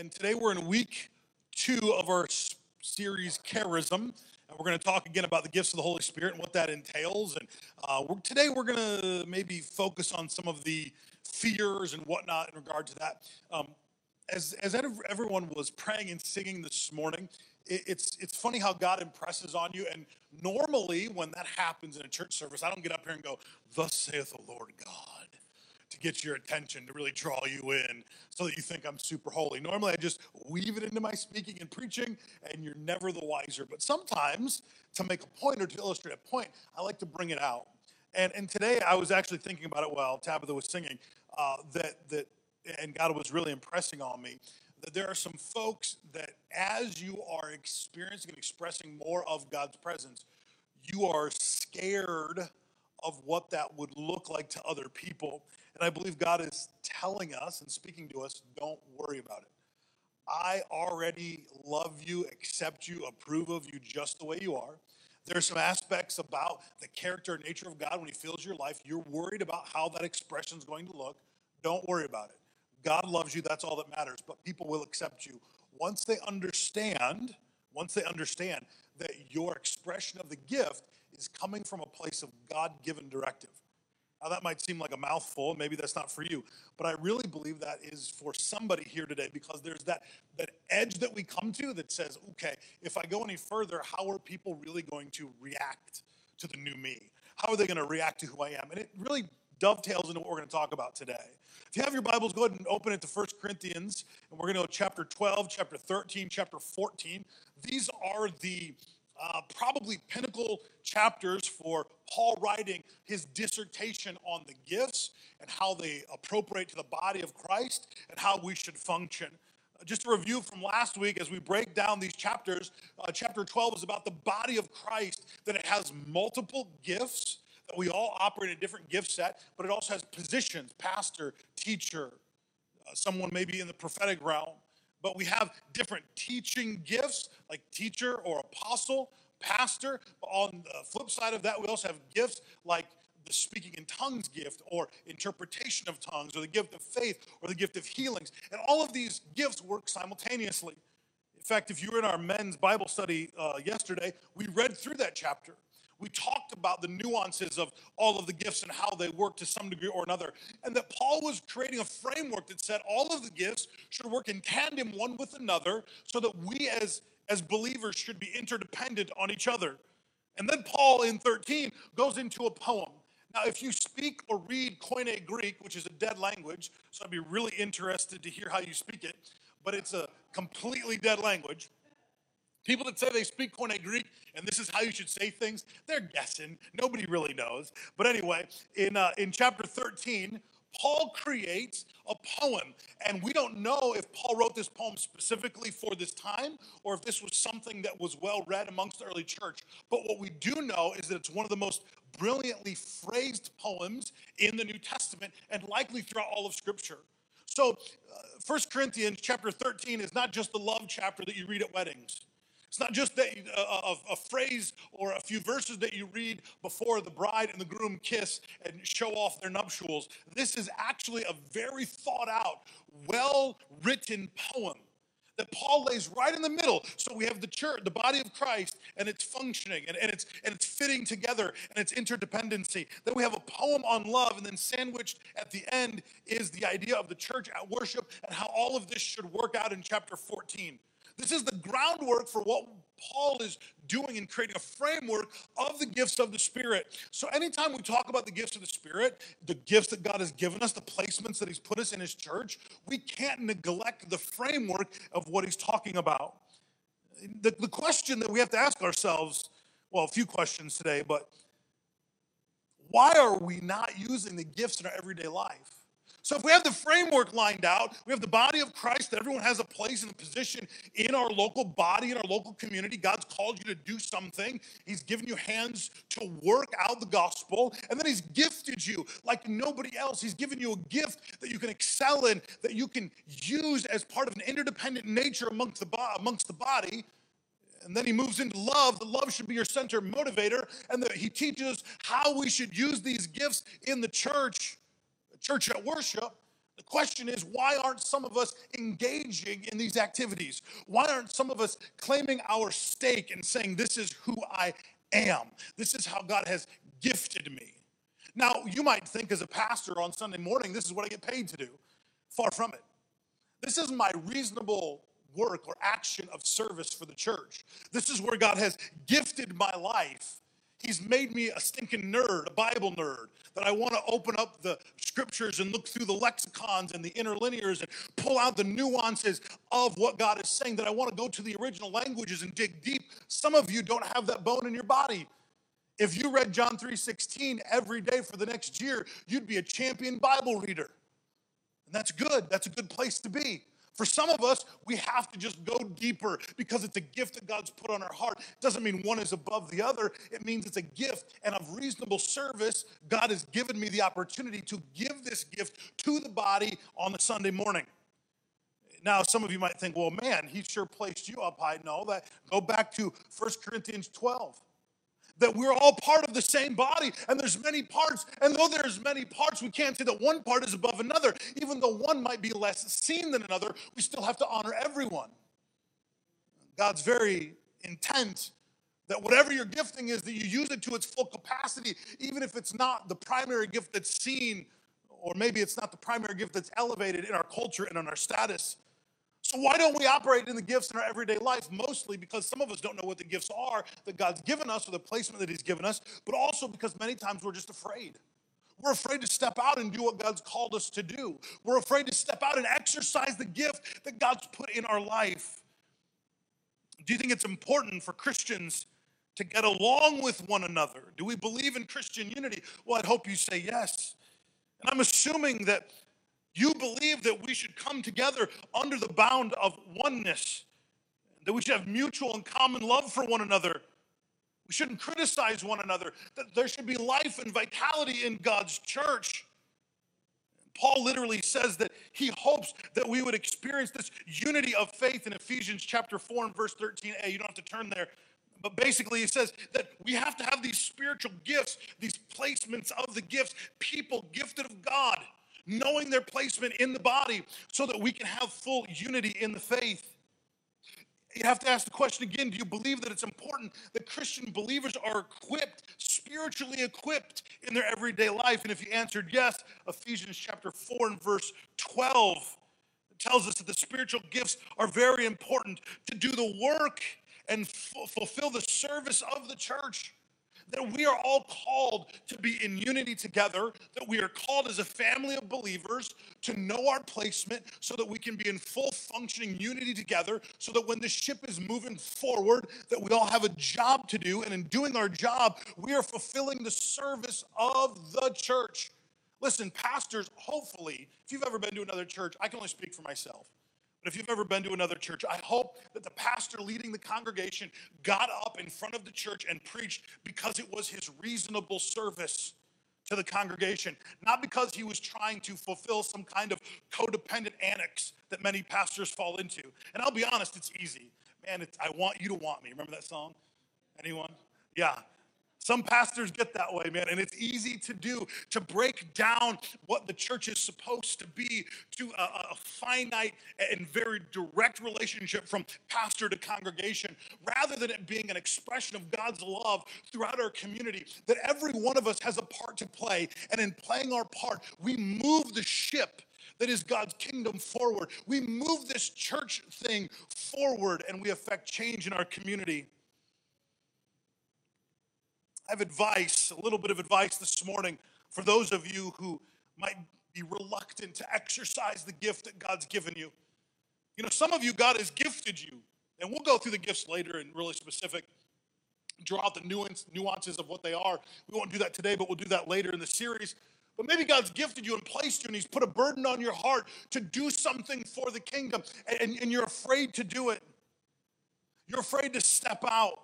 And today we're in week 2 of our series, Charism. And we're going to talk again about the gifts of the Holy Spirit and what that entails. And today we're going to maybe focus on some of the fears and whatnot in regard to that. As everyone was praying and singing this morning, it's funny how God impresses on you. And normally when that happens in a church service, I don't get up here and go, "Thus saith the Lord God," to get your attention, to really draw you in so that you think I'm super holy. Normally I just weave it into my speaking and preaching, and you're never the wiser. But sometimes to make a point or to illustrate a point, I like to bring it out. And today I was actually thinking about it while Tabitha was singing, and God was really impressing on me that there are some folks that as you are experiencing and expressing more of God's presence, you are scared of what that would look like to other people. And I believe God is telling us and speaking to us, don't worry about it. I already love you, accept you, approve of you just the way you are. There are some aspects about the character and nature of God when he fills your life. You're worried about how that expression is going to look. Don't worry about it. God loves you. That's all that matters. But people will accept you once they understand, that your expression of the gift is coming from a place of God-given directive. Now, that might seem like a mouthful. Maybe that's not for you. But I really believe that is for somebody here today, because there's that edge that we come to that says, okay, if I go any further, how are people really going to react to the new me? How are they going to react to who I am? And it really dovetails into what we're going to talk about today. If you have your Bibles, go ahead and open it to 1 Corinthians, and we're going to go chapter 12, chapter 13, chapter 14. These are the probably pinnacle chapters for Paul writing his dissertation on the gifts and how they appropriate to the body of Christ and how we should function. Just a review from last week as we break down these chapters, chapter 12 is about the body of Christ, that it has multiple gifts, that we all operate in a different gift set, but it also has positions, pastor, teacher, someone maybe in the prophetic realm. But we have different teaching gifts, like teacher or apostle, pastor. On the flip side of that, we also have gifts like the speaking in tongues gift, or interpretation of tongues, or the gift of faith, or the gift of healings. And all of these gifts work simultaneously. In fact, if you were in our men's Bible study yesterday, we read through that chapter. We talked about the nuances of all of the gifts and how they work to some degree or another. And that Paul was creating a framework that said all of the gifts should work in tandem one with another, so that we as believers should be interdependent on each other. And then Paul in 13 goes into a poem. Now, if you speak or read Koine Greek, which is a dead language, so I'd be really interested to hear how you speak it, but it's a completely dead language. People that say they speak Koine Greek and this is how you should say things, they're guessing. Nobody really knows. But anyway, in chapter 13, Paul creates a poem. And we don't know if Paul wrote this poem specifically for this time or if this was something that was well read amongst the early church. But what we do know is that it's one of the most brilliantly phrased poems in the New Testament and likely throughout all of Scripture. So 1 Corinthians chapter 13 is not just the love chapter that you read at weddings. It's not just that a phrase or a few verses that you read before the bride and the groom kiss and show off their nuptials. This is actually a very thought-out, well-written poem that Paul lays right in the middle. So we have the church, the body of Christ, and it's functioning, and it's fitting together, and it's interdependency. Then we have a poem on love, and then sandwiched at the end is the idea of the church at worship and how all of this should work out in chapter 14. This is the groundwork for what Paul is doing in creating a framework of the gifts of the Spirit. So anytime we talk about the gifts of the Spirit, the gifts that God has given us, the placements that he's put us in his church, we can't neglect the framework of what he's talking about. The question that we have to ask ourselves, well, a few questions today, but why are we not using the gifts in our everyday life? So if we have the framework lined out, we have the body of Christ, that everyone has a place and a position in our local body, in our local community. God's called you to do something. He's given you hands to work out the gospel, and then he's gifted you like nobody else. He's given you a gift that you can excel in, that you can use as part of an interdependent nature amongst the body. And then he moves into love. The love should be your center motivator, and he teaches us how we should use these gifts in the church. Church at worship, The question is, why aren't some of us engaging in these activities? Why aren't some of us claiming our stake and saying, this is who I am? This is how God has gifted me. Now, you might think as a pastor on Sunday morning, this is what I get paid to do. Far from it. This is my reasonable work or action of service for the church. This is where God has gifted my life. He's made me a stinking nerd, a Bible nerd, that I want to open up the scriptures and look through the lexicons and the interlinears and pull out the nuances of what God is saying, that I want to go to the original languages and dig deep. Some of you don't have that bone in your body. If you read John 3:16 every day for the next year, you'd be a champion Bible reader. And that's good. That's a good place to be. For some of us, we have to just go deeper because it's a gift that God's put on our heart. It doesn't mean one is above the other. It means it's a gift, and of reasonable service, God has given me the opportunity to give this gift to the body on the Sunday morning. Now, some of you might think, well, man, he sure placed you up high. No, that go back to 1 Corinthians 12. That we're all part of the same body, and there's many parts, and though there's many parts, we can't say that one part is above another. Even though one might be less seen than another, we still have to honor everyone. God's very intent that whatever your gifting is, that you use it to its full capacity, even if it's not the primary gift that's seen, or maybe it's not the primary gift that's elevated in our culture and on our status. So why don't we operate in the gifts in our everyday life? Mostly because some of us don't know what the gifts are that God's given us or the placement that he's given us, but also because many times we're just afraid. We're afraid to step out and do what God's called us to do. We're afraid to step out and exercise the gift that God's put in our life. Do you think it's important for Christians to get along with one another? Do we believe in Christian unity? Well, I'd hope you say yes. And I'm assuming that you believe that we should come together under the bound of oneness, that we should have mutual and common love for one another. We shouldn't criticize one another, that there should be life and vitality in God's church. Paul literally says that he hopes that we would experience this unity of faith in Ephesians chapter 4 and verse 13a. You don't have to turn there. But basically, he says that we have to have these spiritual gifts, these placements of the gifts, people gifted of God, knowing their placement in the body so that we can have full unity in the faith. You have to ask the question again, do you believe that it's important that Christian believers are equipped, spiritually equipped in their everyday life? And if you answered yes, Ephesians chapter 4 and verse 12 tells us that the spiritual gifts are very important to do the work and fulfill the service of the church. That we are all called to be in unity together, that we are called as a family of believers to know our placement so that we can be in full functioning unity together, so that when the ship is moving forward, that we all have a job to do, and in doing our job, we are fulfilling the service of the church. Listen, pastors, hopefully, if you've ever been to another church, I can only speak for myself. But if you've ever been to another church, I hope that the pastor leading the congregation got up in front of the church and preached because it was his reasonable service to the congregation, not because he was trying to fulfill some kind of codependent annex that many pastors fall into. And I'll be honest, it's easy. Man, I want you to want me. Remember that song? Anyone? Yeah. Some pastors get that way, man, and it's easy to do, to break down what the church is supposed to be to a finite and very direct relationship from pastor to congregation, rather than it being an expression of God's love throughout our community, that every one of us has a part to play, and in playing our part, we move the ship that is God's kingdom forward. We move this church thing forward, and we affect change in our community. I have advice, a little bit of advice this morning for those of you who might be reluctant to exercise the gift that God's given you. You know, some of you, God has gifted you, and we'll go through the gifts later and really specific, draw out the nuances of what they are. We won't do that today, but we'll do that later in the series. But maybe God's gifted you and placed you, and he's put a burden on your heart to do something for the kingdom, and you're afraid to do it. You're afraid to step out.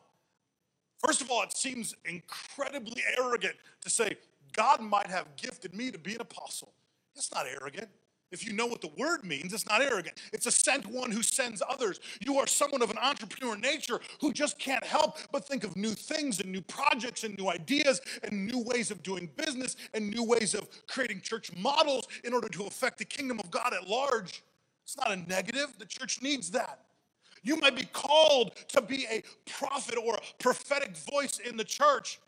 First of all, it seems incredibly arrogant to say, God might have gifted me to be an apostle. It's not arrogant. If you know what the word means, it's not arrogant. It's a sent one who sends others. You are someone of an entrepreneur nature who just can't help but think of new things and new projects and new ideas and new ways of doing business and new ways of creating church models in order to affect the kingdom of God at large. It's not a negative. The church needs that. You might be called to be a prophet or a prophetic voice in the church.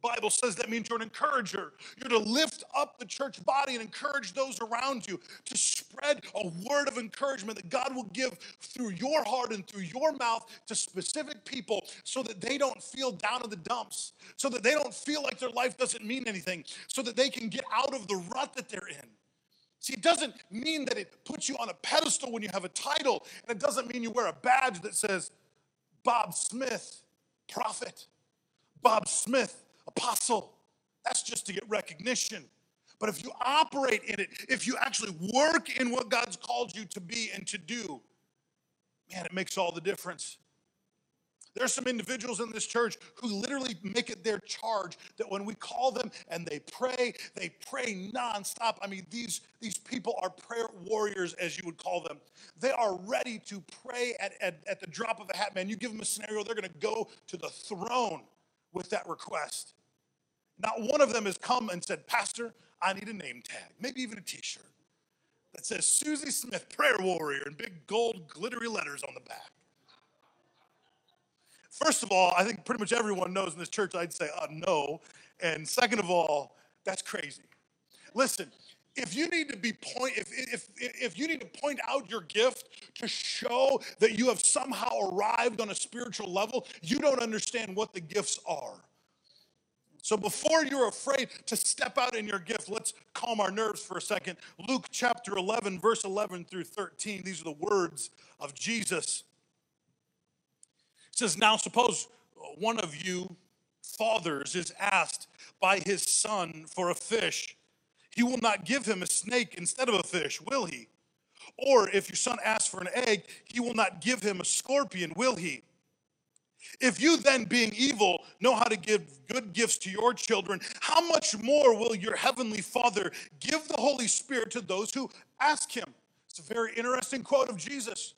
The Bible says that means you're an encourager. You're to lift up the church body and encourage those around you, to spread a word of encouragement that God will give through your heart and through your mouth to specific people so that they don't feel down in the dumps, so that they don't feel like their life doesn't mean anything, so that they can get out of the rut that they're in. See, it doesn't mean that it puts you on a pedestal when you have a title, and it doesn't mean you wear a badge that says, Bob Smith, prophet, Bob Smith, apostle. That's just to get recognition. But if you operate in it, if you actually work in what God's called you to be and to do, man, it makes all the difference. There are some individuals in this church who literally make it their charge that when we call them and they pray nonstop. I mean, these people are prayer warriors, as you would call them. They are ready to pray at the drop of a hat, man. You give them a scenario, they're going to go to the throne with that request. Not one of them has come and said, Pastor, I need a name tag, maybe even a T-shirt that says Susie Smith, prayer warrior, in big gold glittery letters on the back. First of all, I think pretty much everyone knows in this church, I'd say, no. And second of all, that's crazy. Listen, if you need to be if you need to point out your gift to show that you have somehow arrived on a spiritual level, you don't understand what the gifts are. So before you're afraid to step out in your gift, let's calm our nerves for a second. Luke chapter 11, verse 11 through 13. These are the words of Jesus. It says, now suppose one of you fathers is asked by his son for a fish. He will not give him a snake instead of a fish, will he? Or if your son asks for an egg, he will not give him a scorpion, will he? If you then, being evil, know how to give good gifts to your children, how much more will your heavenly Father give the Holy Spirit to those who ask him? It's a very interesting quote of Jesus.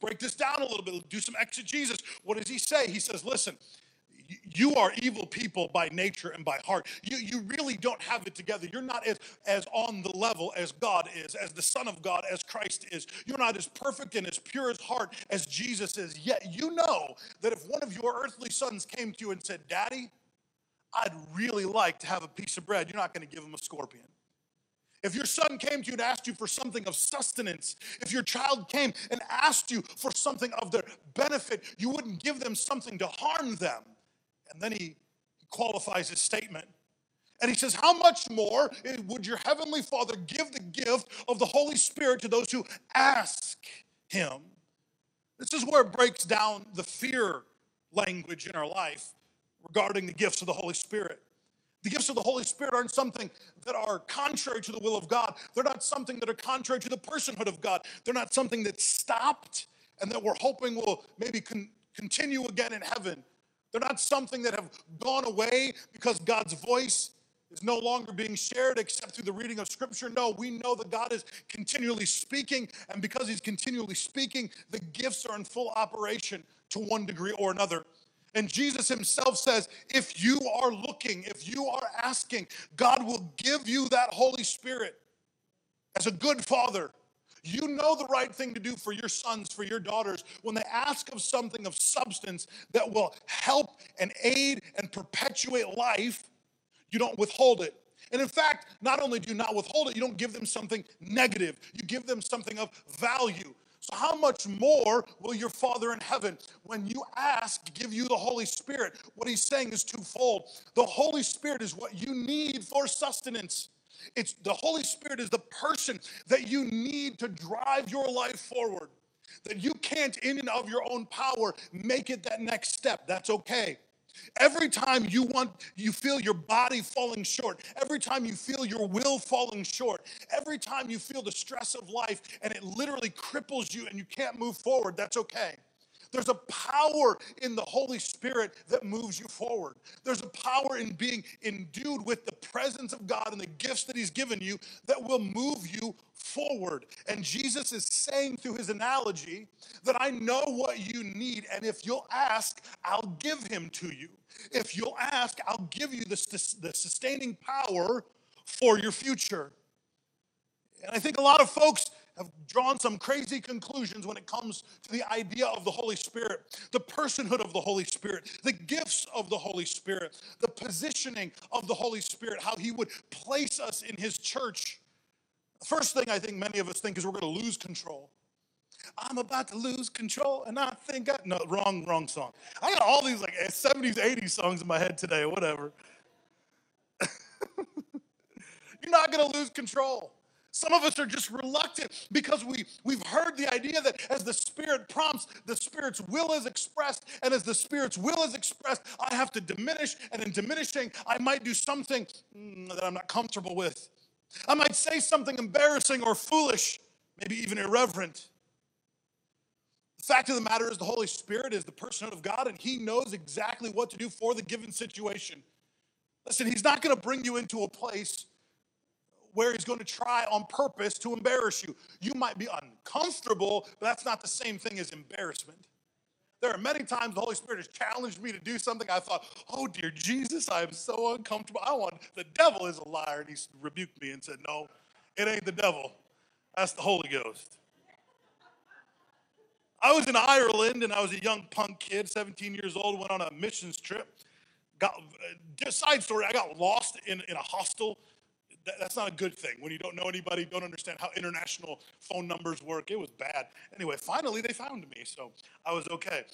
Break this down a little bit. Do some exegesis. What does he say? He says, listen, you are evil people by nature and by heart. You really don't have it together. You're not as on the level as God is, as the Son of God, as Christ is. You're not as perfect and as pure as heart as Jesus is. Yet you know that if one of your earthly sons came to you and said, Daddy, I'd really like to have a piece of bread, you're not going to give him a scorpion. If your son came to you and asked you for something of sustenance, if your child came and asked you for something of their benefit, you wouldn't give them something to harm them. And then he qualifies his statement. And he says, how much more would your heavenly Father give the gift of the Holy Spirit to those who ask him? This is where it breaks down the fear language in our life regarding the gifts of the Holy Spirit. The gifts of the Holy Spirit aren't something that are contrary to the will of God. They're not something that are contrary to the personhood of God. They're not something that's stopped and that we're hoping will maybe continue again in heaven. They're not something that have gone away because God's voice is no longer being shared except through the reading of Scripture. No, we know that God is continually speaking, and because he's continually speaking, the gifts are in full operation to one degree or another. And Jesus himself says, if you are looking, if you are asking, God will give you that Holy Spirit. As a good father, you know the right thing to do for your sons, for your daughters, when they ask of something of substance that will help and aid and perpetuate life, you don't withhold it. And in fact, not only do you not withhold it, you don't give them something negative. You give them something of value. So how much more will your Father in heaven, when you ask, give you the Holy Spirit? What he's saying is twofold. The Holy Spirit is what you need for sustenance. It's the Holy Spirit is the person that you need to drive your life forward, that you can't in and of your own power make it that next step. That's okay. Every time you feel your body falling short, every time you feel your will falling short, every time you feel the stress of life and it literally cripples you and you can't move forward, that's okay. There's a power in the Holy Spirit that moves you forward. There's a power in being endued with the presence of God and the gifts that he's given you that will move you forward. And Jesus is saying through his analogy that I know what you need, and if you'll ask, I'll give him to you. If you'll ask, I'll give you the sustaining power for your future. And I think a lot of folks have drawn some crazy conclusions when it comes to the idea of the Holy Spirit, the personhood of the Holy Spirit, the gifts of the Holy Spirit, the positioning of the Holy Spirit, how he would place us in his church. The first thing I think many of us think is we're going to lose control. I'm about to lose control, and I think wrong song. I got all these like 70s, 80s songs in my head today, whatever. You're not going to lose control. Some of us are just reluctant because we've heard the idea that as the Spirit prompts, the Spirit's will is expressed. And as the Spirit's will is expressed, I have to diminish. And in diminishing, I might do something that I'm not comfortable with. I might say something embarrassing or foolish, maybe even irreverent. The fact of the matter is the Holy Spirit is the personhood of God, and he knows exactly what to do for the given situation. Listen, he's not going to bring you into a place where he's going to try on purpose to embarrass you. You might be uncomfortable, but that's not the same thing as embarrassment. There are many times the Holy Spirit has challenged me to do something. I thought, oh, dear Jesus, I am so uncomfortable. The devil is a liar. And he rebuked me and said, no, it ain't the devil. That's the Holy Ghost. I was in Ireland, and I was a young punk kid, 17 years old, went on a missions trip. Side story, I got lost in a hostel. That's not a good thing. When you don't know anybody, don't understand how international phone numbers work. It was bad. Anyway, finally they found me, so I was okay.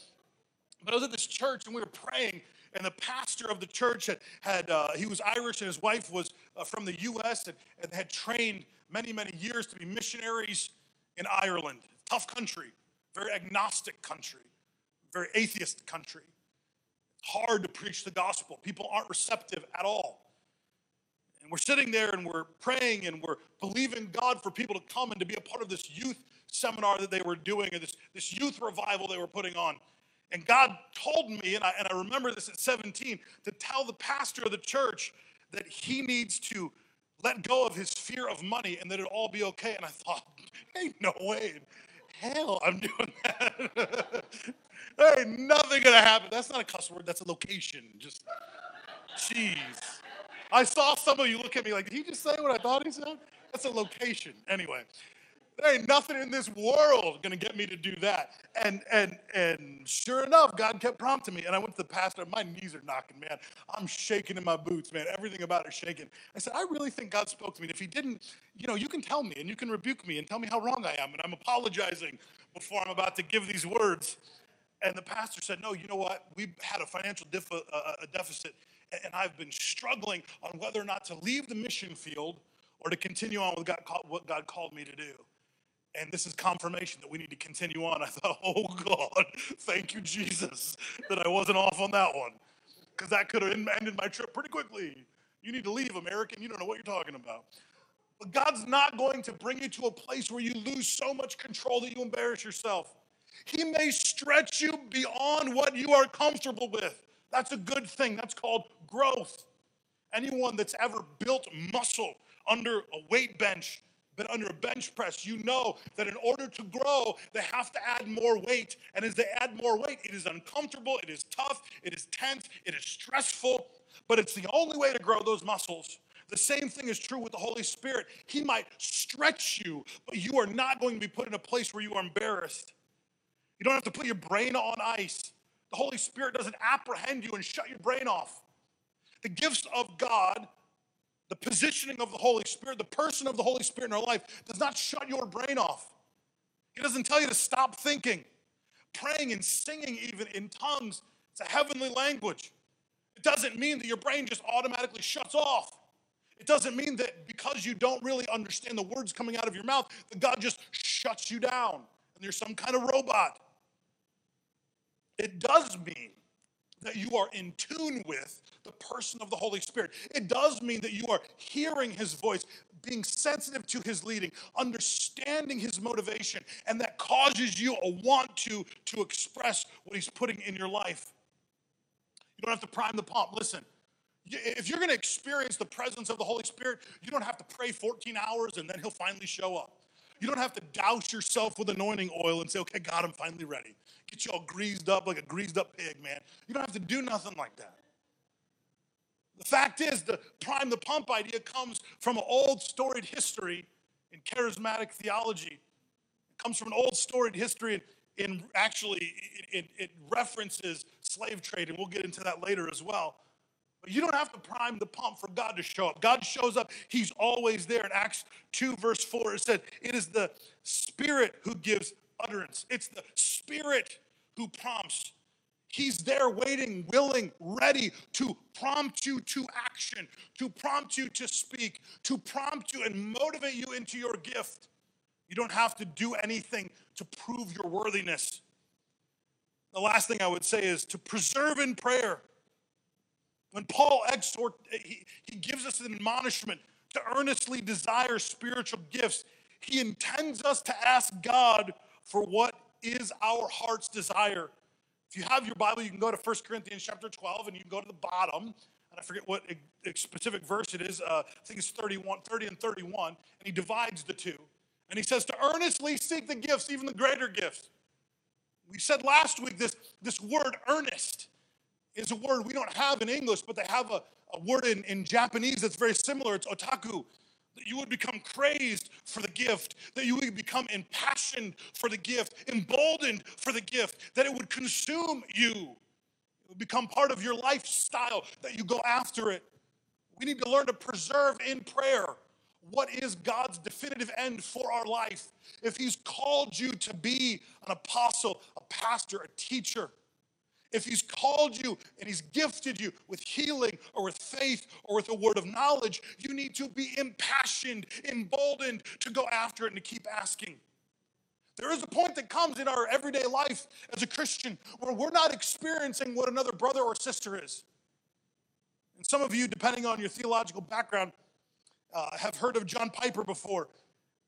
But I was at this church, and we were praying, and the pastor of the church had he was Irish, and his wife was from the U.S., and had trained many, many years to be missionaries in Ireland. Tough country, very agnostic country, very atheist country. Hard to preach the gospel. People aren't receptive at all. And we're sitting there, and we're praying, and we're believing God for people to come and to be a part of this youth seminar that they were doing, or this youth revival they were putting on. And God told me, and I remember this at 17, to tell the pastor of the church that he needs to let go of his fear of money and that it'll all be okay. And I thought, ain't no way in hell I'm doing that. There ain't nothing going to happen. That's not a cuss word. That's a location. Just, jeez. I saw some of you look at me like, did he just say what I thought he said? That's a location. Anyway, there ain't nothing in this world going to get me to do that. And sure enough, God kept prompting me. And I went to the pastor. And my knees are knocking, man. I'm shaking in my boots, man. Everything about it is shaking. I said, I really think God spoke to me. And if he didn't, you can tell me, and you can rebuke me and tell me how wrong I am. And I'm apologizing before I'm about to give these words. And the pastor said, no, you know what? We had a financial deficit. And I've been struggling on whether or not to leave the mission field or to continue on with what God called me to do. And this is confirmation that we need to continue on. I thought, oh, God, thank you, Jesus, that I wasn't off on that one, because that could have ended my trip pretty quickly. You need to leave, American. You don't know what you're talking about. But God's not going to bring you to a place where you lose so much control that you embarrass yourself. He may stretch you beyond what you are comfortable with. That's a good thing. That's called growth. Anyone that's ever built muscle under a weight bench, been under a bench press, you know that in order to grow, they have to add more weight. And as they add more weight, it is uncomfortable, it is tough, it is tense, it is stressful, but it's the only way to grow those muscles. The same thing is true with the Holy Spirit. He might stretch you, but you are not going to be put in a place where you are embarrassed. You don't have to put your brain on ice. The Holy Spirit doesn't apprehend you and shut your brain off. The gifts of God, the positioning of the Holy Spirit, the person of the Holy Spirit in our life does not shut your brain off. He doesn't tell you to stop thinking. Praying and singing even in tongues, it's a heavenly language. It doesn't mean that your brain just automatically shuts off. It doesn't mean that because you don't really understand the words coming out of your mouth, that God just shuts you down and you're some kind of robot. It does mean that you are in tune with the person of the Holy Spirit. It does mean that you are hearing his voice, being sensitive to his leading, understanding his motivation, and that causes you a want to express what he's putting in your life. You don't have to prime the pump. Listen, if you're going to experience the presence of the Holy Spirit, you don't have to pray 14 hours and then he'll finally show up. You don't have to douse yourself with anointing oil and say, okay, God, I'm finally ready. Get you all greased up like a greased up pig, man. You don't have to do nothing like that. The fact is, the prime the pump idea comes from an old storied history in charismatic theology. It comes from an old storied history it references slave trade, and we'll get into that later as well. But you don't have to prime the pump for God to show up. God shows up. He's always there. In Acts 2, verse 4, it said, it is the Spirit who gives utterance. It's the Spirit who prompts. He's there waiting, willing, ready to prompt you to action, to prompt you to speak, to prompt you and motivate you into your gift. You don't have to do anything to prove your worthiness. The last thing I would say is to persevere in prayer. When Paul exhorts, he gives us an admonishment to earnestly desire spiritual gifts. He intends us to ask God for what is our heart's desire. If you have your Bible, you can go to 1 Corinthians chapter 12, and you can go to the bottom, and I forget what specific verse it is. I think it's 30 and 31, and he divides the two. And he says to earnestly seek the gifts, even the greater gifts. We said last week this word earnest is a word we don't have in English, but they have a word in Japanese that's very similar. It's otaku. That you would become crazed for the gift, that you would become impassioned for the gift, emboldened for the gift, that it would consume you. It would become part of your lifestyle, that you go after it. We need to learn to persevere in prayer. What is God's definitive end for our life? If he's called you to be an apostle, a pastor, a teacher, if he's called you and he's gifted you with healing or with faith or with a word of knowledge, you need to be impassioned, emboldened to go after it and to keep asking. There is a point that comes in our everyday life as a Christian where we're not experiencing what another brother or sister is. And some of you, depending on your theological background, have heard of John Piper before.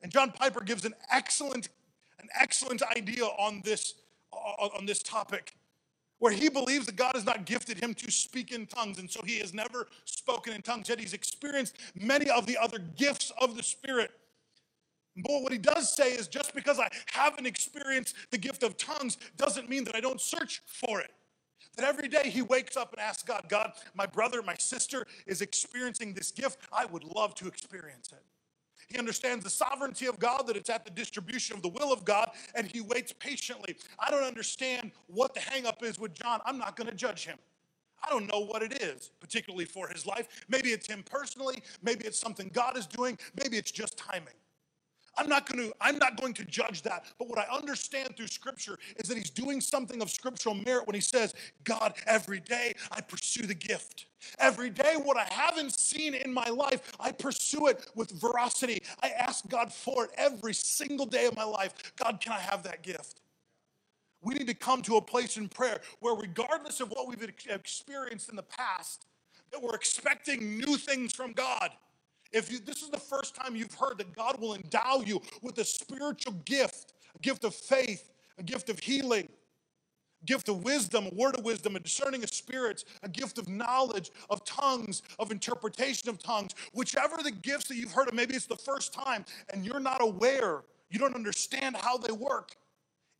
And John Piper gives an excellent idea on this topic, where he believes that God has not gifted him to speak in tongues, and so he has never spoken in tongues, yet he's experienced many of the other gifts of the Spirit. But what he does say is, just because I haven't experienced the gift of tongues doesn't mean that I don't search for it. That every day he wakes up and asks God, God, my brother, my sister is experiencing this gift. I would love to experience it. He understands the sovereignty of God, that it's at the distribution of the will of God, and he waits patiently. I don't understand what the hang-up is with John. I'm not going to judge him. I don't know what it is, particularly for his life. Maybe it's him personally. Maybe it's something God is doing. Maybe it's just timing. I'm not going to judge that. But what I understand through Scripture is that he's doing something of scriptural merit when he says, God, every day I pursue the gift. Every day what I haven't seen in my life, I pursue it with veracity. I ask God for it every single day of my life. God, can I have that gift? We need to come to a place in prayer where regardless of what we've experienced in the past, that we're expecting new things from God. This is the first time you've heard that God will endow you with a spiritual gift, a gift of faith, a gift of healing, a gift of wisdom, a word of wisdom, a discerning of spirits, a gift of knowledge, of tongues, of interpretation of tongues, whichever the gifts that you've heard of, maybe it's the first time and you're not aware, you don't understand how they work.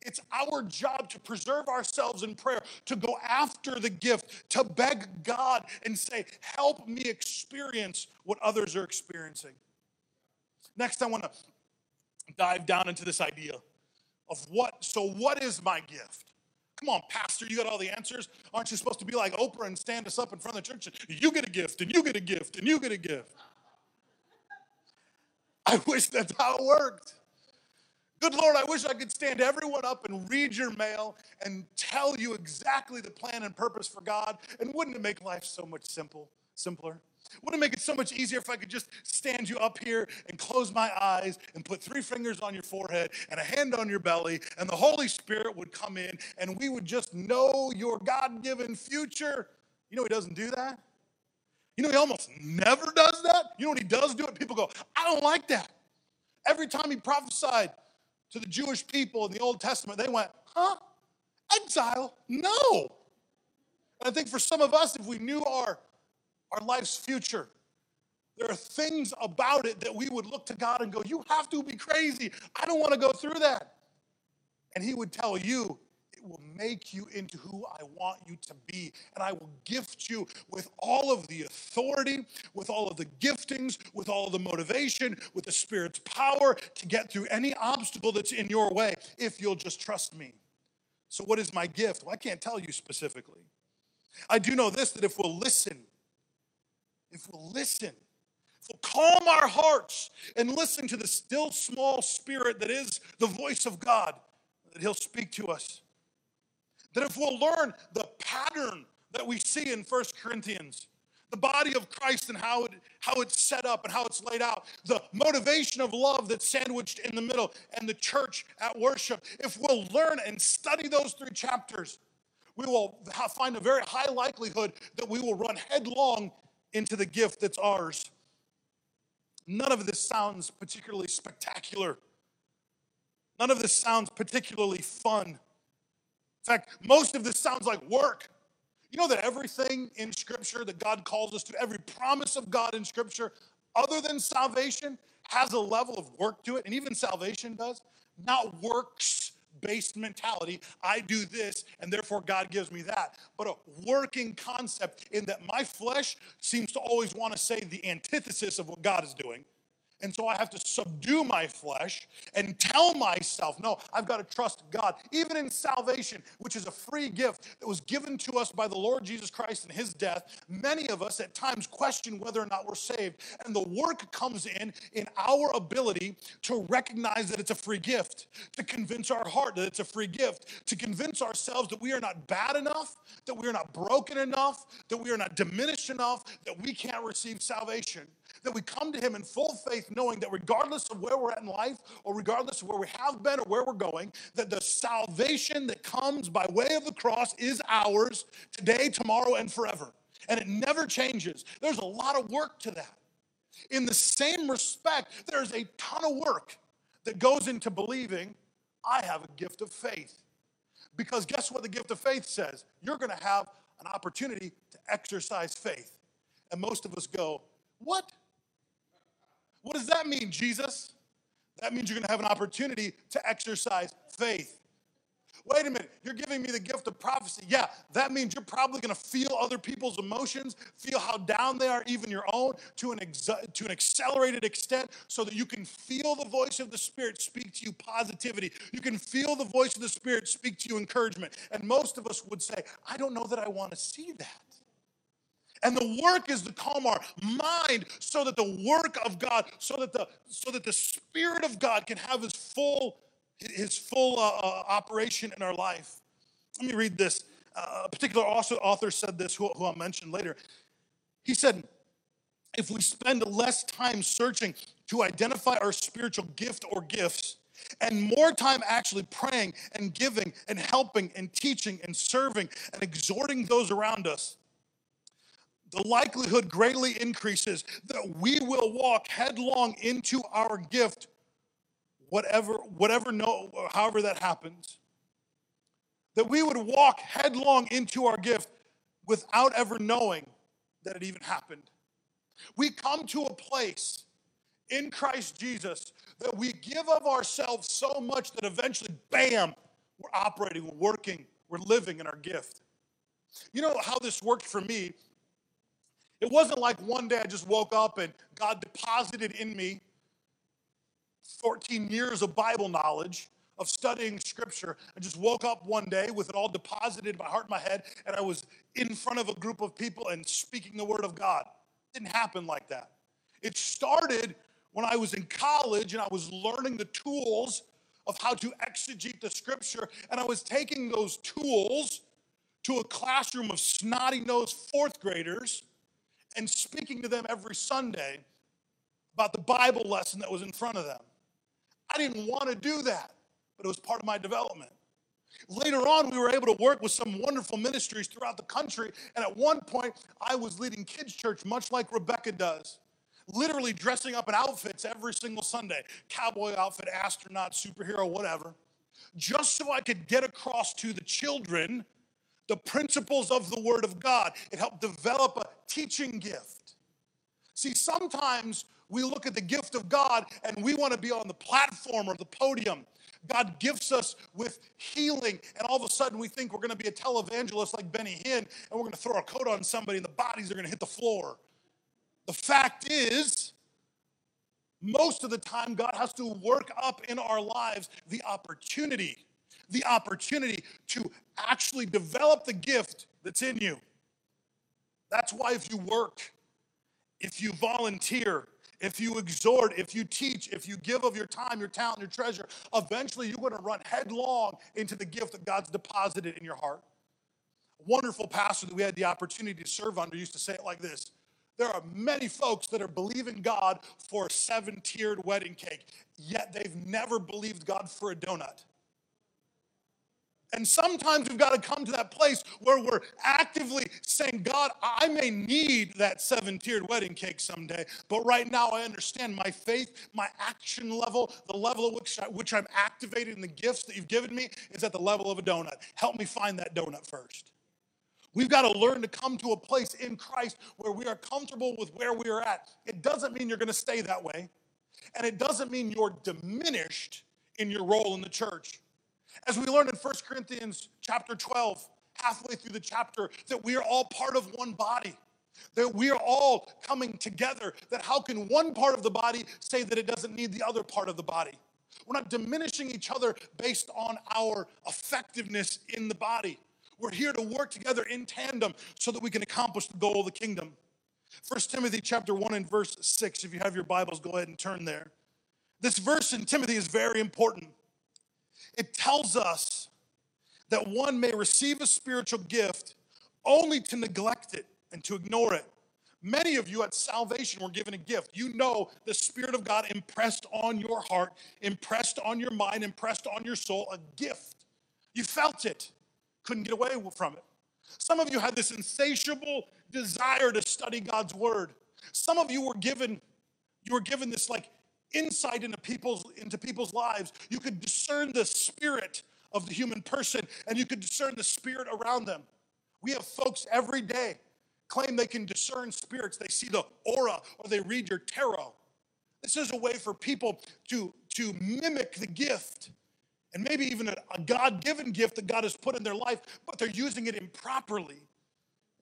It's our job to preserve ourselves in prayer, to go after the gift, to beg God and say, help me experience what others are experiencing. Next, I want to dive down into this idea of what is my gift? Come on, pastor, you got all the answers. Aren't you supposed to be like Oprah and stand us up in front of the church and you get a gift and you get a gift and you get a gift? I wish that's how it worked. Good Lord, I wish I could stand everyone up and read your mail and tell you exactly the plan and purpose for God. And wouldn't it make life so much simpler? Wouldn't it make it so much easier if I could just stand you up here and close my eyes and put 3 fingers on your forehead and a hand on your belly, and the Holy Spirit would come in and we would just know your God-given future? You know he doesn't do that. You know he almost never does that. You know when he does do it, people go, I don't like that. Every time he prophesied to the Jewish people in the Old Testament, they went, huh? Exile? No. And I think for some of us, if we knew our life's future, there are things about it that we would look to God and go, you have to be crazy. I don't want to go through that. And he would tell you, it will make you into who I want you to be. And I will gift you with all of the authority, with all of the giftings, with all of the motivation, with the Spirit's power to get through any obstacle that's in your way if you'll just trust me. So what is my gift? Well, I can't tell you specifically. I do know this, that if we'll listen, if we'll calm our hearts and listen to the still small spirit that is the voice of God, that he'll speak to us. That if we'll learn the pattern that we see in 1 Corinthians, the body of Christ and how it's set up and how it's laid out, the motivation of love that's sandwiched in the middle, and the church at worship. If we'll learn and study those 3 chapters, we will find a very high likelihood that we will run headlong into the gift that's ours. None of this sounds particularly spectacular. None of this sounds particularly fun. In fact, most of this sounds like work. You know that everything in Scripture that God calls us to, every promise of God in Scripture, other than salvation, has a level of work to it, and even salvation does. Not works-based mentality, I do this, and therefore God gives me that, but a working concept in that my flesh seems to always want to say the antithesis of what God is doing. And so I have to subdue my flesh and tell myself, no, I've got to trust God. Even in salvation, which is a free gift that was given to us by the Lord Jesus Christ in his death, many of us at times question whether or not we're saved. And the work comes in our ability to recognize that it's a free gift, to convince our heart that it's a free gift, to convince ourselves that we are not bad enough, that we are not broken enough, that we are not diminished enough, that we can't receive salvation. That we come to him in full faith, knowing that regardless of where we're at in life, or regardless of where we have been or where we're going, that the salvation that comes by way of the cross is ours today, tomorrow, and forever. And it never changes. There's a lot of work to that. In the same respect, there's a ton of work that goes into believing I have a gift of faith. Because guess what the gift of faith says? You're going to have an opportunity to exercise faith. And most of us go, what? What does that mean, Jesus? That means you're going to have an opportunity to exercise faith. Wait a minute, you're giving me the gift of prophecy. Yeah, that means you're probably going to feel other people's emotions, feel how down they are, even your own, to an accelerated extent, so that you can feel the voice of the Spirit speak to you positivity. You can feel the voice of the Spirit speak to you encouragement. And most of us would say, I don't know that I want to see that. And the work is to calm our mind so that the work of God, so that the Spirit of God can have his full operation in our life. Let me read this. A particular author said this, who I'll mention later. He said, if we spend less time searching to identify our spiritual gift or gifts, and more time actually praying and giving and helping and teaching and serving and exhorting those around us, the likelihood greatly increases that we will walk headlong into our gift, however that happens. That we would walk headlong into our gift without ever knowing that it even happened. We come to a place in Christ Jesus that we give of ourselves so much that eventually, bam, we're operating, we're working, we're living in our gift. You know how this worked for me? It wasn't like one day I just woke up and God deposited in me 14 years of Bible knowledge, of studying Scripture. I just woke up one day with it all deposited in my heart and my head, and I was in front of a group of people and speaking the Word of God. It didn't happen like that. It started when I was in college and I was learning the tools of how to exegete the Scripture, and I was taking those tools to a classroom of snotty-nosed 4th graders and speaking to them every Sunday about the Bible lesson that was in front of them. I didn't want to do that, but it was part of my development. Later on, we were able to work with some wonderful ministries throughout the country, and at one point, I was leading kids' church much like Rebecca does, literally dressing up in outfits every single Sunday, cowboy outfit, astronaut, superhero, whatever, just so I could get across to the children the principles of the Word of God. It helped develop a teaching gift. See, sometimes we look at the gift of God and we want to be on the platform or the podium. God gifts us with healing, and all of a sudden we think we're going to be a televangelist like Benny Hinn, and we're going to throw a coat on somebody and the bodies are going to hit the floor. The fact is, most of the time God has to work up in our lives the opportunity to actually develop the gift that's in you. That's why if you work, if you volunteer, if you exhort, if you teach, if you give of your time, your talent, your treasure, eventually you're going to run headlong into the gift that God's deposited in your heart. A wonderful pastor that we had the opportunity to serve under used to say it like this: there are many folks that are believing God for a 7-tiered wedding cake, yet they've never believed God for a donut. And sometimes we've got to come to that place where we're actively saying, God, I may need that 7-tiered wedding cake someday, but right now I understand my faith, my action level, the level at which I'm activated in the gifts that you've given me is at the level of a donut. Help me find that donut first. We've got to learn to come to a place in Christ where we are comfortable with where we are at. It doesn't mean you're going to stay that way, and it doesn't mean you're diminished in your role in the church. As we learned in 1 Corinthians chapter 12, halfway through the chapter, that we are all part of one body, that we are all coming together, that how can one part of the body say that it doesn't need the other part of the body? We're not diminishing each other based on our effectiveness in the body. We're here to work together in tandem so that we can accomplish the goal of the kingdom. 1 Timothy chapter 1 and verse 6, if you have your Bibles, go ahead and turn there. This verse in Timothy is very important. It tells us that one may receive a spiritual gift only to neglect it and to ignore it. Many of you at salvation were given a gift. You know the Spirit of God impressed on your heart, impressed on your mind, impressed on your soul, a gift. You felt it, couldn't get away from it. Some of you had this insatiable desire to study God's word. Some of you were given, this like insight into people's lives. You could discern the spirit of the human person, and you could discern the spirit around them. We have folks every day claim they can discern spirits. They see the aura, or they read your tarot. This is a way for people to mimic the gift, and maybe even a God-given gift that God has put in their life, but they're using it improperly.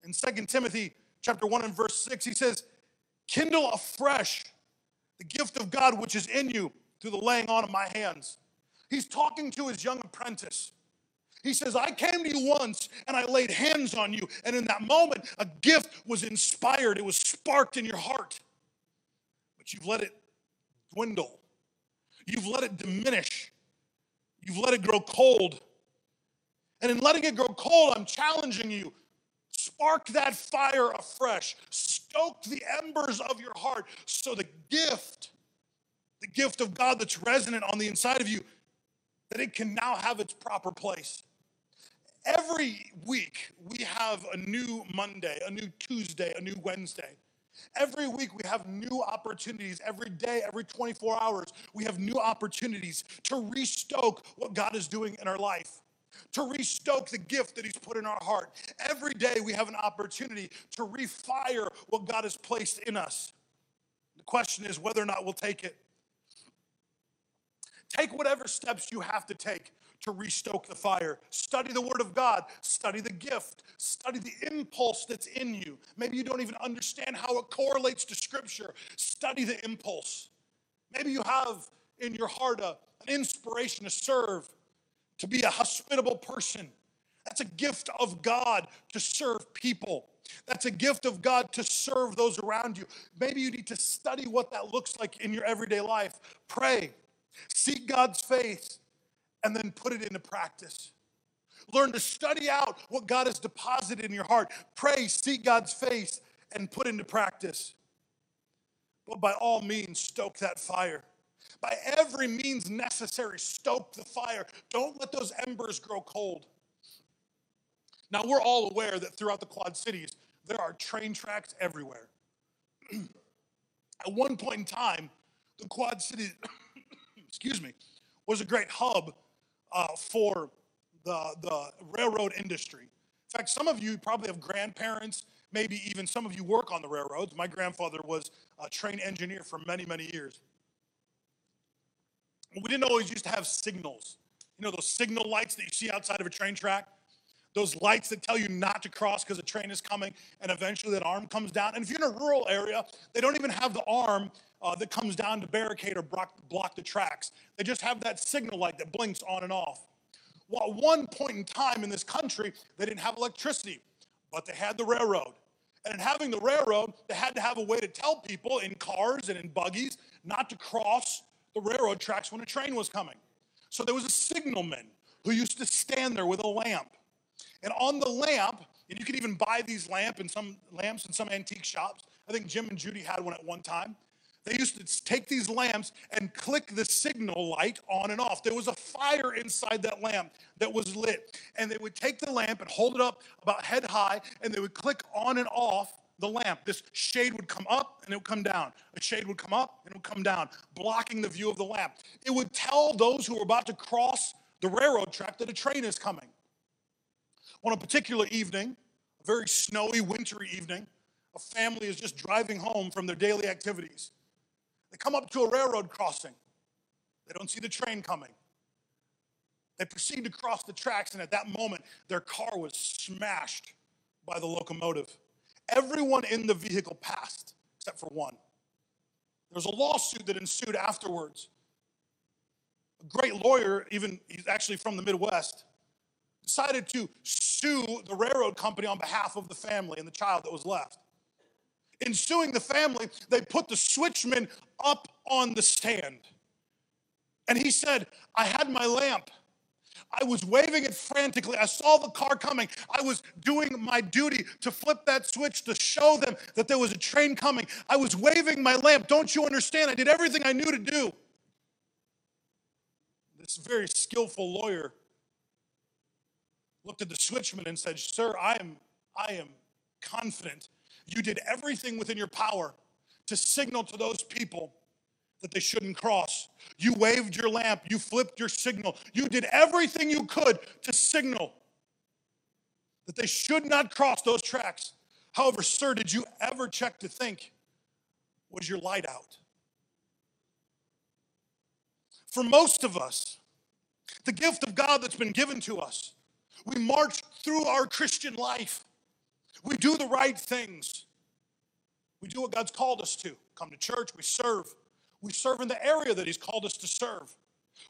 In 2 Timothy chapter 1 and verse 6, he says, "Kindle afresh the gift of God which is in you through the laying on of my hands." He's talking to his young apprentice. He says, I came to you once and I laid hands on you. And in that moment, a gift was inspired. It was sparked in your heart. But you've let it dwindle. You've let it diminish. You've let it grow cold. And in letting it grow cold, I'm challenging you. Spark that fire afresh. Stoke the embers of your heart so the gift of God that's resonant on the inside of you, that it can now have its proper place. Every week, we have a new Monday, a new Tuesday, a new Wednesday. Every week, we have new opportunities. Every day, every 24 hours, we have new opportunities to restoke what God is doing in our life, to restoke the gift that he's put in our heart. Every day we have an opportunity to refire what God has placed in us. The question is whether or not we'll take it. Take whatever steps you have to take to restoke the fire. Study the word of God. Study the gift. Study the impulse that's in you. Maybe you don't even understand how it correlates to Scripture. Study the impulse. Maybe you have in your heart an inspiration to serve, to be a hospitable person. That's a gift of God to serve people. That's a gift of God to serve those around you. Maybe you need to study what that looks like in your everyday life. Pray, seek God's face, and then put it into practice. Learn to study out what God has deposited in your heart. Pray, seek God's face, and put into practice. But by all means, stoke that fire. By every means necessary, stoke the fire. Don't let those embers grow cold. Now, we're all aware that throughout the Quad Cities, there are train tracks everywhere. At one point in time, the Quad Cities was a great hub for the railroad industry. In fact, some of you probably have grandparents, maybe even some of you work on the railroads. My grandfather was a train engineer for many, many years. We didn't always used to have signals. You know, those signal lights that you see outside of a train track? Those lights that tell you not to cross because a train is coming, and eventually that arm comes down. And if you're in a rural area, they don't even have the arm that comes down to barricade or block the tracks. They just have that signal light that blinks on and off. Well, at one point in time in this country, they didn't have electricity, but they had the railroad. And in having the railroad, they had to have a way to tell people in cars and in buggies not to cross the railroad tracks when a train was coming. So there was a signalman who used to stand there with a lamp. And on the lamp, and you could even buy these lamps in some antique shops. I think Jim and Judy had one at one time. They used to take these lamps and click the signal light on and off. There was a fire inside that lamp that was lit. And they would take the lamp and hold it up about head high, and they would click on and off the lamp. This shade would come up, and it would come down. A shade would come up, and it would come down, blocking the view of the lamp. It would tell those who were about to cross the railroad track that a train is coming. On a particular evening, a very snowy, wintry evening, a family is just driving home from their daily activities. They come up to a railroad crossing. They don't see the train coming. They proceed to cross the tracks, and at that moment, their car was smashed by the locomotive. Everyone in the vehicle passed, except for one. There was a lawsuit that ensued afterwards. A great lawyer, he's actually from the Midwest, decided to sue the railroad company on behalf of the family and the child that was left. In suing the family, they put the switchman up on the stand. And he said, I had my lamp. I was waving it frantically. I saw the car coming. I was doing my duty to flip that switch to show them that there was a train coming. I was waving my lamp. Don't you understand? I did everything I knew to do. This very skillful lawyer looked at the switchman and said, Sir, I am confident you did everything within your power to signal to those people that they shouldn't cross. You waved your lamp. You flipped your signal. You did everything you could to signal that they should not cross those tracks. However, sir, did you ever check to think, was your light out? For most of us, the gift of God that's been given to us, we march through our Christian life. We do the right things. We do what God's called us to. Come to church, we serve. We serve in the area that he's called us to serve.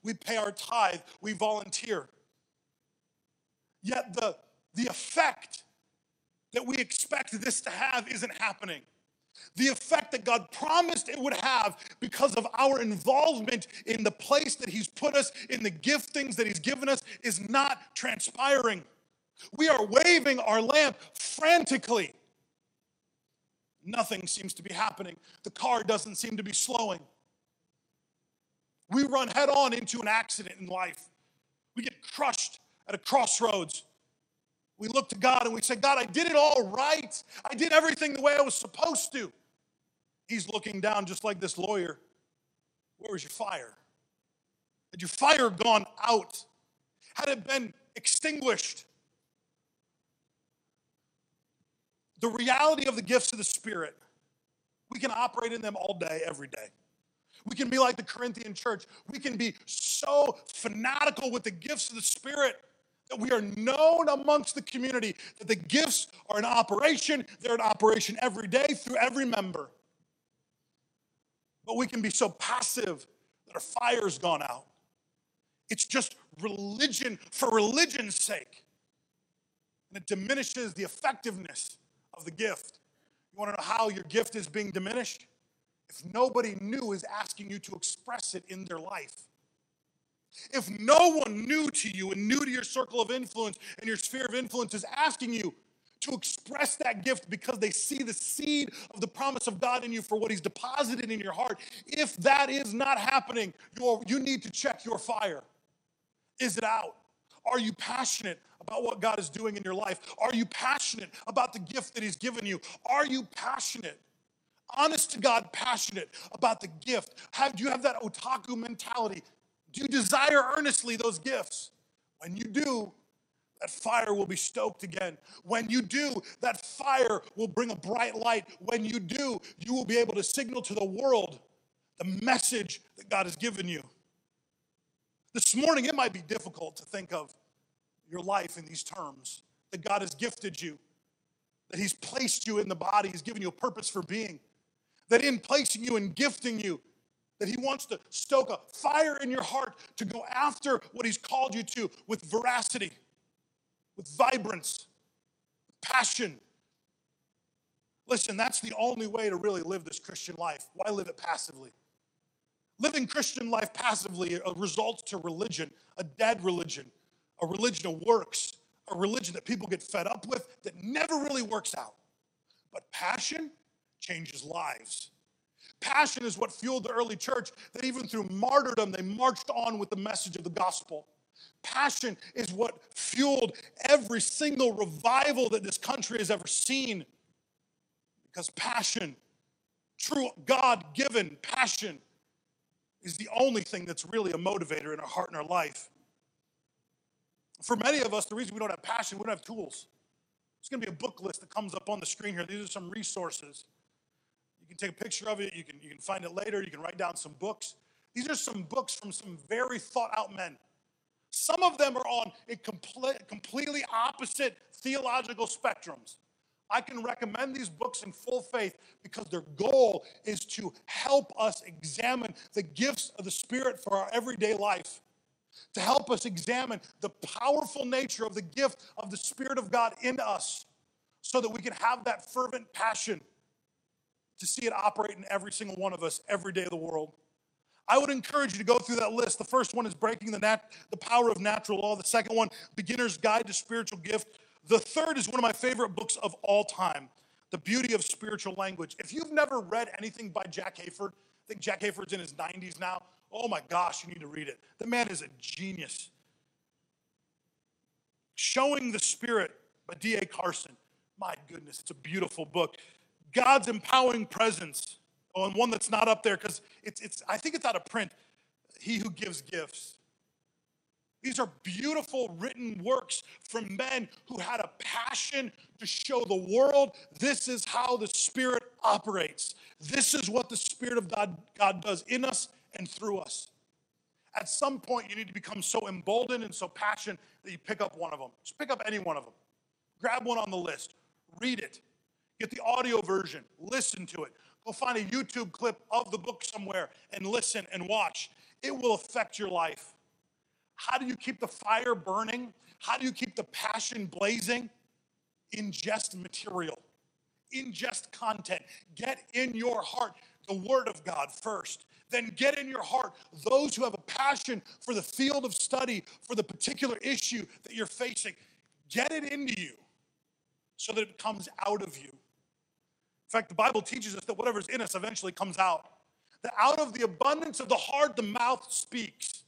We pay our tithe, we volunteer. Yet the effect that we expect this to have isn't happening. The effect that God promised it would have because of our involvement in the place that he's put us, in the giftings that he's given us, is not transpiring. We are waving our lamp frantically. Nothing seems to be happening. The car doesn't seem to be slowing. We run head on into an accident in life. We get crushed at a crossroads. We look to God and we say, God, I did it all right. I did everything the way I was supposed to. He's looking down just like this lawyer. Where was your fire? Had your fire gone out? Had it been extinguished? The reality of the gifts of the Spirit, we can operate in them all day, every day. We can be like the Corinthian church. We can be so fanatical with the gifts of the Spirit that we are known amongst the community, that the gifts are in operation. They're in operation every day through every member. But we can be so passive that our fire's gone out. It's just religion for religion's sake. And it diminishes the effectiveness of the gift. You want to know how your gift is being diminished? If nobody new is asking you to express it in their life. If no one new to you and new to your circle of influence and your sphere of influence is asking you to express that gift because they see the seed of the promise of God in you for what he's deposited in your heart. If that is not happening, you need to check your fire. Is it out? Are you passionate about what God is doing in your life? Are you passionate about the gift that he's given you? Are you passionate? Honest to God, passionate about the gift. Do you have that otaku mentality? Do you desire earnestly those gifts? When you do, that fire will be stoked again. When you do, that fire will bring a bright light. When you do, you will be able to signal to the world the message that God has given you. This morning, it might be difficult to think of your life in these terms, that God has gifted you, that he's placed you in the body, he's given you a purpose for being, that in placing you and gifting you, that he wants to stoke a fire in your heart to go after what he's called you to with veracity, with vibrance, passion. Listen, that's the only way to really live this Christian life. Why live it passively? Living Christian life passively results to religion, a dead religion, a religion of works, a religion that people get fed up with that never really works out. But passion changes lives. Passion is what fueled the early church, that even through martyrdom, they marched on with the message of the gospel. Passion is what fueled every single revival that this country has ever seen. Because passion, true God-given passion, is the only thing that's really a motivator in our heart and our life. For many of us, the reason we don't have passion, we don't have tools. There's going to be a book list that comes up on the screen here. These are some resources. You can take a picture of it. You can find it later. You can write down some books. These are some books from some very thought-out men. Some of them are on a completely opposite theological spectrums. I can recommend these books in full faith because their goal is to help us examine the gifts of the Spirit for our everyday life, to help us examine the powerful nature of the gift of the Spirit of God in us so that we can have that fervent passion to see it operate in every single one of us every day of the world. I would encourage you to go through that list. The first one is Breaking the Power of Natural Law. The second one, Beginner's Guide to Spiritual Gift. The third is one of my favorite books of all time, The Beauty of Spiritual Language. If you've never read anything by Jack Hayford, I think Jack Hayford's in his 90s now. Oh my gosh, you need to read it. The man is a genius. Showing the Spirit by D.A. Carson. My goodness, it's a beautiful book. God's Empowering Presence. Oh, and one that's not up there because I think it's out of print. He Who Gives Gifts. These are beautiful written works from men who had a passion to show the world this is how the Spirit operates. This is what the Spirit of God does in us and through us. At some point, you need to become so emboldened and so passionate that you pick up one of them. Just pick up any one of them. Grab one on the list. Read it. Get the audio version. Listen to it. Go find a YouTube clip of the book somewhere and listen and watch. It will affect your life. How do you keep the fire burning? How do you keep the passion blazing? Ingest material. Ingest content. Get in your heart the Word of God first. Then get in your heart those who have a passion for the field of study, for the particular issue that you're facing. Get it into you so that it comes out of you. In fact, the Bible teaches us that whatever's in us eventually comes out. That out of the abundance of the heart, the mouth speaks.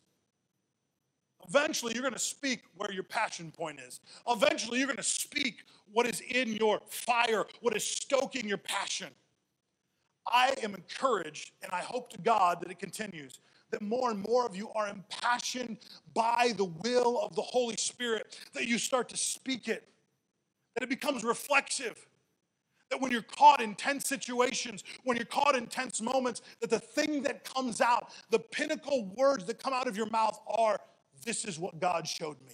Eventually, you're going to speak where your passion point is. Eventually, you're going to speak what is in your fire, what is stoking your passion. I am encouraged, and I hope to God that it continues, that more and more of you are impassioned by the will of the Holy Spirit, that you start to speak it, that it becomes reflexive, that when you're caught in tense situations, when you're caught in tense moments, that the thing that comes out, the pinnacle words that come out of your mouth are, this is what God showed me.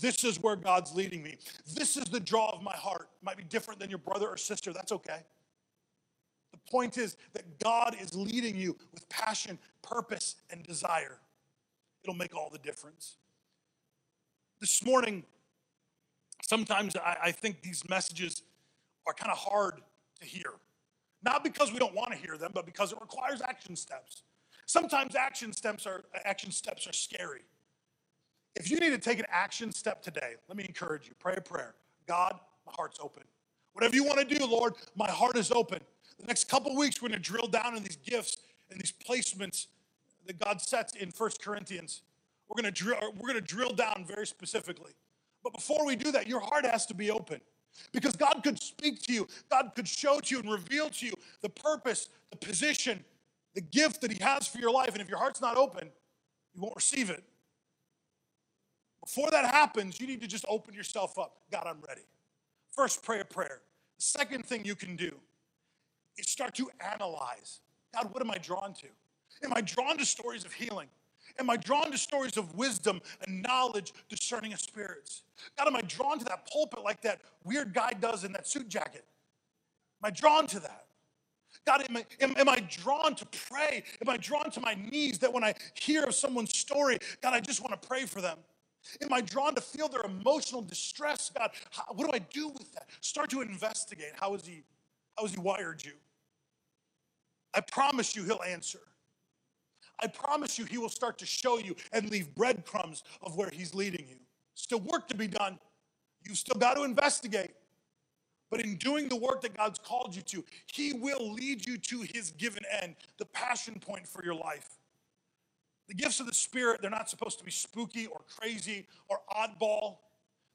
This is where God's leading me. This is the draw of my heart. It might be different than your brother or sister. That's okay. The point is that God is leading you with passion, purpose, and desire. It'll make all the difference. This morning, sometimes I think these messages are kind of hard to hear. Not because we don't want to hear them, but because it requires action steps. Sometimes action steps are scary. If you need to take an action step today, let me encourage you. Pray a prayer. God, my heart's open. Whatever you want to do, Lord, my heart is open. The next couple weeks, we're going to drill down in these gifts and these placements that God sets in 1 Corinthians. We're going to drill down very specifically. But before we do that, your heart has to be open. Because God could speak to you. God could show to you and reveal to you the purpose, the position, the gift that he has for your life. And if your heart's not open, you won't receive it. Before that happens, you need to just open yourself up. God, I'm ready. First, pray a prayer. The second thing you can do is start to analyze. God, what am I drawn to? Am I drawn to stories of healing? Am I drawn to stories of wisdom and knowledge, discerning of spirits? God, am I drawn to that pulpit like that weird guy does in that suit jacket? Am I drawn to that? God, am I drawn to pray? Am I drawn to my knees that when I hear of someone's story, God, I just want to pray for them? Am I drawn to feel their emotional distress? God, what do I do with that? Start to investigate. How has he wired you? I promise you he'll answer. I promise you he will start to show you and leave breadcrumbs of where he's leading you. Still work to be done. You've still got to investigate. But in doing the work that God's called you to, he will lead you to his given end, the passion point for your life. The gifts of the Spirit, they're not supposed to be spooky or crazy or oddball.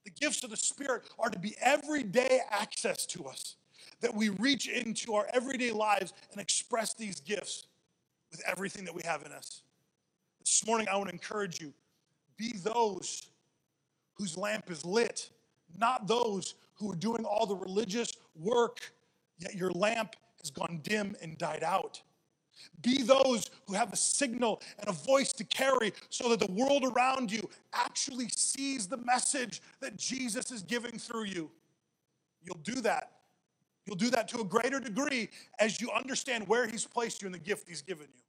The gifts of the Spirit are to be everyday access to us, that we reach into our everyday lives and express these gifts with everything that we have in us. This morning, I want to encourage you, be those whose lamp is lit, not those who are doing all the religious work, yet your lamp has gone dim and died out. Be those who have a signal and a voice to carry so that the world around you actually sees the message that Jesus is giving through you. You'll do that. You'll do that to a greater degree as you understand where he's placed you and the gift he's given you.